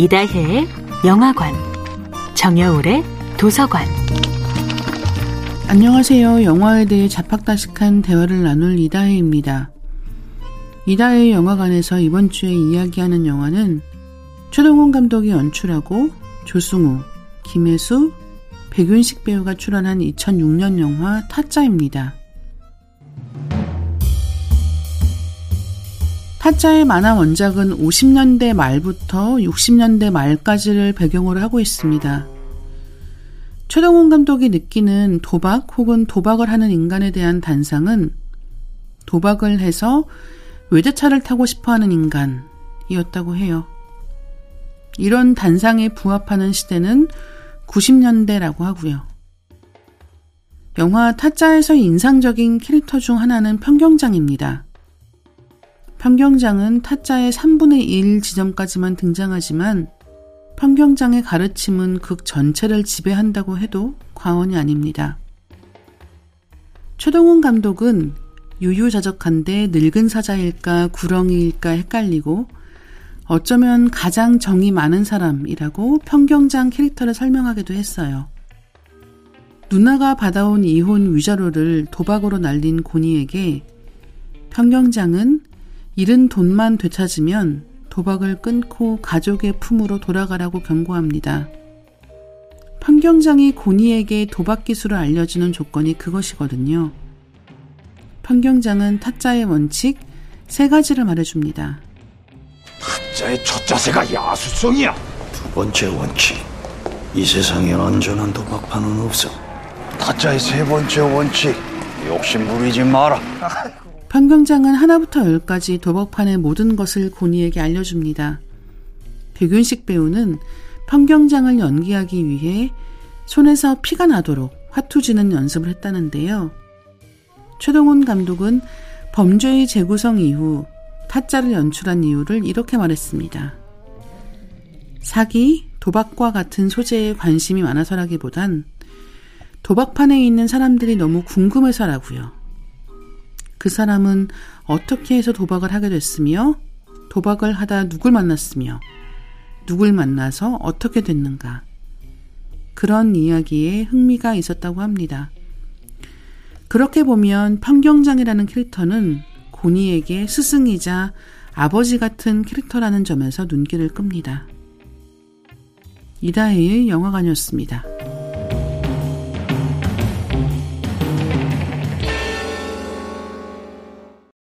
이다혜의 영화관, 정여울의 도서관. 안녕하세요. 영화에 대해 잡학다식한 대화를 나눌 이다혜입니다. 이다혜의 영화관에서 이번 주에 이야기하는 영화는 최동훈 감독이 연출하고 조승우, 김혜수, 백윤식 배우가 출연한 2006년 영화 타짜입니다. 타짜의 만화 원작은 50년대 말부터 60년대 말까지를 배경으로 하고 있습니다. 최동훈 감독이 느끼는 도박 혹은 도박을 하는 인간에 대한 단상은 도박을 해서 외제차를 타고 싶어하는 인간이었다고 해요. 이런 단상에 부합하는 시대는 90년대라고 하고요. 영화 타짜에서 인상적인 캐릭터 중 하나는 평경장입니다. 평경장은 타짜의 3분의 1 지점까지만 등장하지만 평경장의 가르침은 극 전체를 지배한다고 해도 과언이 아닙니다. 최동훈 감독은 유유자적한데 늙은 사자일까 구렁이일까 헷갈리고 어쩌면 가장 정이 많은 사람이라고 평경장 캐릭터를 설명하기도 했어요. 누나가 받아온 이혼 위자료를 도박으로 날린 고니에게 평경장은 잃은 돈만 되찾으면 도박을 끊고 가족의 품으로 돌아가라고 경고합니다. 평경장이 고니에게 도박 기술을 알려주는 조건이 그것이거든요. 평경장은 타짜의 원칙 3가지를 말해줍니다. 타짜의 첫 자세가 야수성이야. 2번째 원칙, 이 세상에 안전한 도박판은 없어. 타짜의 3번째 원칙, 욕심 부리지 마라. 평경장은 하나부터 10까지 도박판의 모든 것을 고니에게 알려줍니다. 백윤식 배우는 평경장을 연기하기 위해 손에서 피가 나도록 화투지는 연습을 했다는데요. 최동훈 감독은 범죄의 재구성 이후 타짜를 연출한 이유를 이렇게 말했습니다. 사기, 도박과 같은 소재에 관심이 많아서라기보단 도박판에 있는 사람들이 너무 궁금해서라고요. 그 사람은 어떻게 해서 도박을 하게 됐으며 도박을 하다 누굴 만났으며 누굴 만나서 어떻게 됐는가, 그런 이야기에 흥미가 있었다고 합니다. 그렇게 보면 평경장이라는 캐릭터는 고니에게 스승이자 아버지 같은 캐릭터라는 점에서 눈길을 끕니다. 이다혜의 영화관이었습니다.